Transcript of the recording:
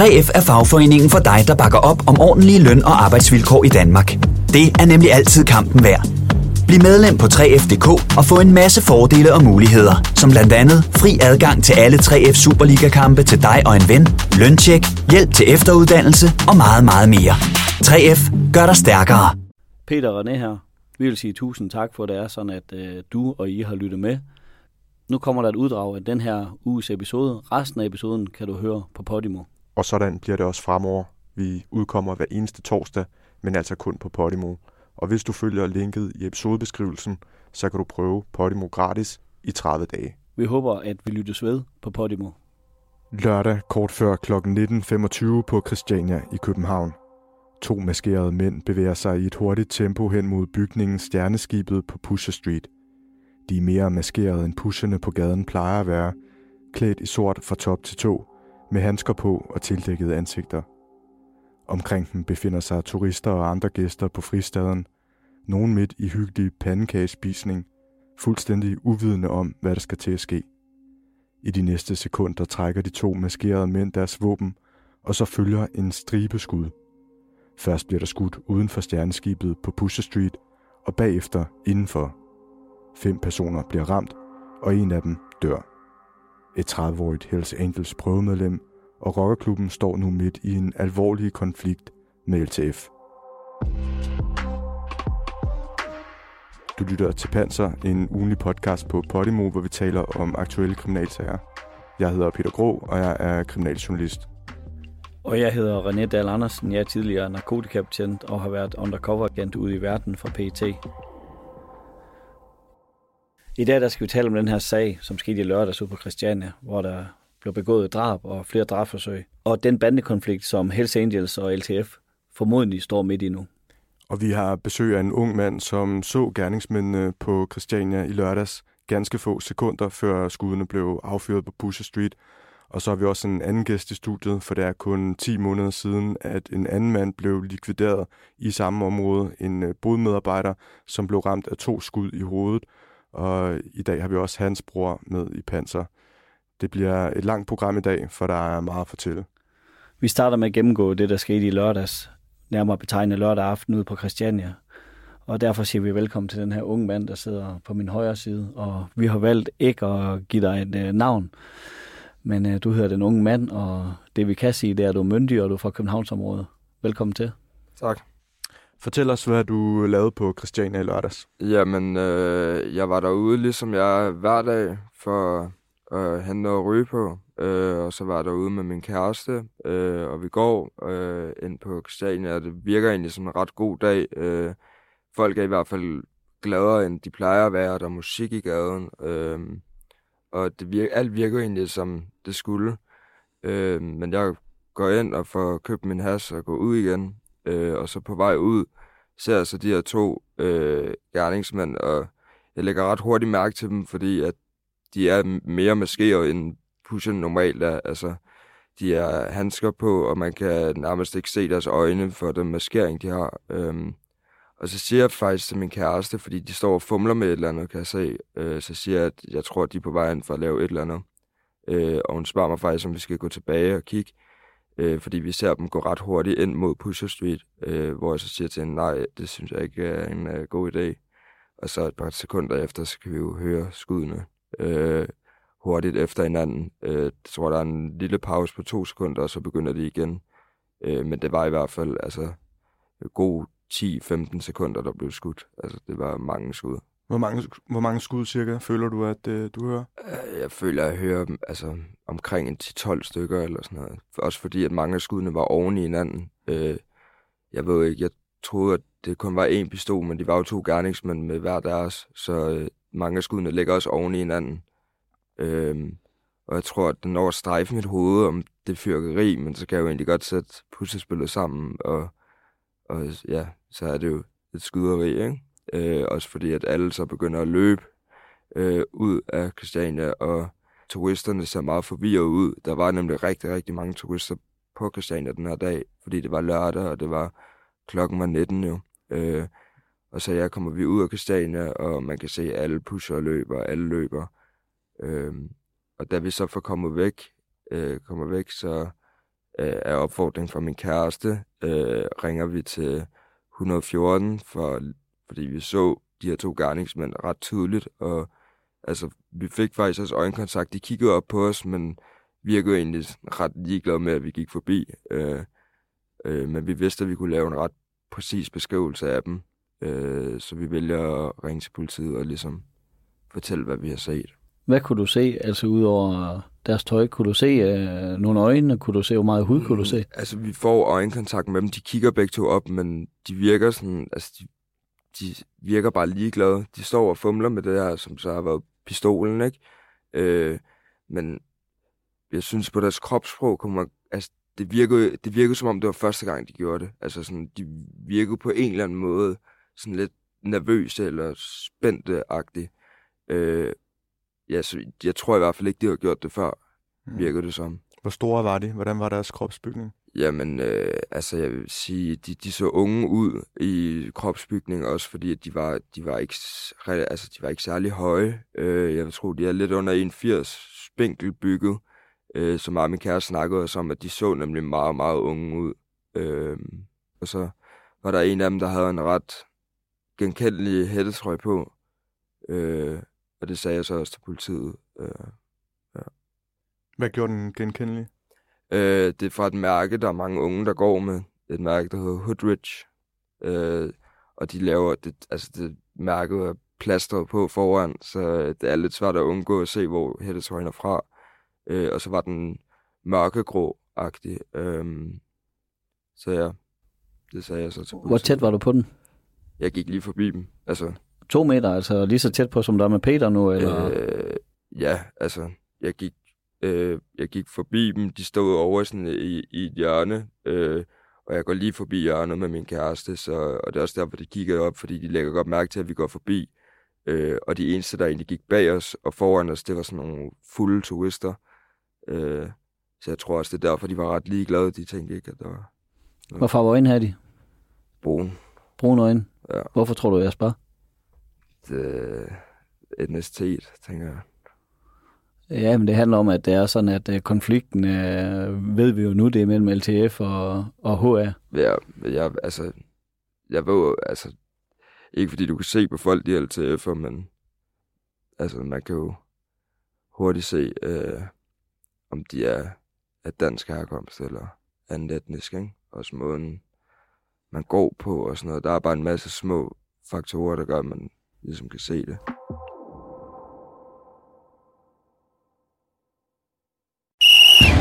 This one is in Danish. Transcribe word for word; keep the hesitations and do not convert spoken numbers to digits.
tre F er fagforeningen for dig, der bakker op om ordentlige løn- og arbejdsvilkår i Danmark. Det er nemlig altid kampen værd. Bliv medlem på tre F punktum d k og få en masse fordele og muligheder, som blandt andet fri adgang til alle tre F Superliga-kampe til dig og en ven, løntjek, hjælp til efteruddannelse og meget, meget mere. tre F gør dig stærkere. Peter og René her. Vi vil sige tusind tak for, at det er sådan, at øh, du og I har lyttet med. Nu kommer der et uddrag af den her uges episode. Resten af episoden kan du høre på Podimo. Og sådan bliver det også fremover. Vi udkommer hver eneste torsdag, men altså kun på Podimo. Og hvis du følger linket i episodebeskrivelsen, så kan du prøve Podimo gratis i tredive dage. Vi håber, at vi lyttes ved på Podimo. Lørdag kort før klokken nitten femogtyve på Christiania i København. To maskerede mænd bevæger sig i et hurtigt tempo hen mod bygningen Stjerneskibet på Pusher Street. De er mere maskerede end pusherne på gaden plejer at være, klædt i sort fra top til tå, med handsker på og tildækkede ansigter. Omkring dem befinder sig turister og andre gæster på fristaden, nogen midt i hyggelig pandekagespisning, fuldstændig uvidende om, hvad der skal til at ske. I de næste sekunder trækker de to maskerede mænd deres våben, og så følger en stribe skud. Først bliver der skudt uden for Stjerneskibet på Pusher Street, og bagefter indenfor. Fem personer bliver ramt, og en af dem dør. Et tredive-årigt Hells Angels prøvemedlem og rockerklubben står nu midt i en alvorlig konflikt med L T F. Du lytter til Panser, en ugentlig podcast på Podimo, hvor vi taler om aktuelle kriminalsager. Jeg hedder Peter Graae, og jeg er kriminaljournalist. Og jeg hedder René Dahl Andersen. Jeg er tidligere narkotikabetjent og har været undercover-agent ude i verden for P E T. I dag der skal vi tale om den her sag, som skete i lørdags ude på Christiania, hvor der blev begået drab og flere drabforsøg, og den bandekonflikt, som Hells Angels og L T F formodentlig står midt i nu. Og vi har besøg af en ung mand, som så gerningsmændene på Christiania i lørdags ganske få sekunder, før skuddene blev affyret på Pusher Street. Og så har vi også en anden gæst i studiet, for det er kun ti måneder siden, at en anden mand blev likvideret i samme område. En bodmedarbejder, som blev ramt af to skud i hovedet. Og i dag har vi også hans bror med i Panser. Det bliver et langt program i dag, for der er meget at fortælle. Vi starter med at gennemgå det, der skete i lørdags, nærmere betegnet lørdag aften ude på Christiania. Og derfor siger vi velkommen til den her unge mand, der sidder på min højre side. Og vi har valgt ikke at give dig et øh, navn. Men øh, du hedder den unge mand, og det vi kan sige, det er, at du er myndig, og du er fra Københavnsområdet. Velkommen til. Tak. Fortæl os, hvad du lavede på Christiania i lørdags. Jamen, øh, jeg var derude, ligesom jeg hver dag, for at hente noget at ryge på. Øh, og så var jeg derude med min kæreste, øh, og vi går øh, ind på Christiania, og det virker egentlig som en ret god dag. Øh, folk er i hvert fald gladere, end de plejer at være, og der er musik i gaden. Øh, Og det virker, alt virker egentlig, som det skulle. Øh, men jeg går ind og får købt min has og går ud igen. Øh, og så på vej ud ser jeg så de her to øh, gerningsmænd. Og jeg lægger ret hurtigt mærke til dem, fordi at de er mere maskeret end pusherne normalt er. Altså, de har handsker på, og man kan nærmest ikke se deres øjne for den maskering, de har. Øh, Og så siger jeg faktisk til min kæreste, fordi de står og fumler med et eller andet, kan jeg se. Øh, så siger jeg, at jeg tror, at de er på vej ind for at lave et eller andet. Øh, og hun spørger mig faktisk, om vi skal gå tilbage og kigge. Øh, fordi vi ser dem gå ret hurtigt ind mod Pusher Street. Øh, hvor jeg så siger til hende, nej, det synes jeg ikke er en uh, god idé. Og så et par sekunder efter, så kan vi jo høre skuddene øh, hurtigt efter hinanden. Øh, jeg tror, der er en lille pause på to sekunder, og så begynder de igen. Øh, men det var i hvert fald altså god ti femten sekunder, der blev skudt. Altså, det var mange skud. Hvor mange, hvor mange skud cirka føler du, at øh, du hører? Jeg føler, at jeg hører altså, omkring ti tolv stykker eller sådan noget. Også fordi, at mange af skuddene var oven i hinanden. Øh, jeg ved ikke, jeg troede, at det kun var én pistol, men de var jo to gerningsmænd med hver deres. Så øh, mange af skuddene ligger også oven i hinanden. Øh, og jeg tror, at den når at strejfe mit hoved om det fyrkeri, men så kan jeg jo egentlig godt sætte puslespillet sammen og Og ja, så er det jo et skyderi, ikke? Øh, også fordi, at alle så begynder at løbe øh, ud af Christiania, og turisterne ser meget forvirret ud. Der var nemlig rigtig, rigtig mange turister på Christiania den her dag, fordi det var lørdag, og det var klokken var nitten jo. Øh, og så ja, kommer vi ud af Christiania, og man kan se, at alle pusher og løber, alle løber. Øh, og da vi så får kommet væk, øh, kommer væk, så øh, af opfordring fra min kæreste, øh, ringer vi til et et fire, for, fordi vi så de her to gerningsmænd ret tydeligt, og altså, vi fik faktisk også øjenkontakt. De kiggede op på os, men virkede egentlig ret ligeglade med, at vi gik forbi. Øh, øh, men vi vidste, at vi kunne lave en ret præcis beskrivelse af dem, øh, så vi vælger at ringe til politiet og ligesom fortælle, hvad vi har set. Hvad kunne du se, altså udover deres tøj? Kunne du se øh, nogle øjne? Kunne du se, hvor meget hud kunne du se? Altså, vi får øjenkontakt med dem. De kigger begge to op, men de virker sådan, altså, de, de virker bare ligeglade. De står og fumler med det her, som så har været pistolen, ikke? Øh, men jeg synes, på deres kropssprog kunne man, altså, det virkede, det virkede som om, det var første gang, de gjorde det. Altså, sådan, de virkede på en eller anden måde sådan lidt nervøse eller spændte-agtigt. Øh, Ja, så jeg tror i hvert fald ikke, de har gjort det før, virkede det som. Hvor store var de? Hvordan var deres kropsbygning? Jamen, øh, altså jeg vil sige, de, de så unge ud i kropsbygning også, fordi de var, de var, ikke, altså, de var ikke særlig høje. Øh, jeg tror, de er lidt under en komma firs, spinkelbygget, øh, som meget min kære snakkede os om, at de så nemlig meget, meget unge ud. Øh, og så var der en af dem, der havde en ret genkendelig hættetrøje på, øh, og det sagde jeg så også til politiet. Øh, ja. Hvad gjorde den genkendelig? Øh, det er fra et mærke, der er mange unge, der går med. Et mærke, der hedder Hoodrich. Øh, og de laver, det, altså det mærke er plasteret på foran, så det er lidt svært at undgå at se, hvor hættetrøjen er fra. Øh, og så var den mørkegrå-agtig. Øh, så ja, det sagde jeg så til politiet. Hvor tæt var du på den? Jeg gik lige forbi dem, altså... To meter, altså lige så tæt på, som der er med Peter nu, eller? Øh, ja, altså, jeg gik, øh, jeg gik forbi dem. De stod over sådan i, i et hjørne, øh, og jeg går lige forbi hjørnet med min kæreste, så, og det er også derfor, de kigger op, fordi de lægger godt mærke til, at vi går forbi. Øh, og de eneste, der egentlig gik bag os og foran os, det var sådan nogle fulde turister. Øh, så jeg tror også, det er derfor, de var ret ligeglade. De tænkte ikke, at der var... Hvad farve øjne havde de? Brune. Brune øjne? Ja. Hvorfor tror du, jeg spørger? Etnicitet, tænker jeg. Ja, men det handler om, at det er sådan, at konflikten, øh, ved vi jo nu, det er mellem L T F og, og H A. Ja, jeg, altså, jeg ved, altså, ikke fordi du kan se på folk, de L T F'er, men altså, man kan jo hurtigt se, øh, om de er af dansk herkomst eller andet etnisk, ikke? Også måden, man går på og sådan noget. Der er bare en masse små faktorer, der gør, at man ligesom kan se det.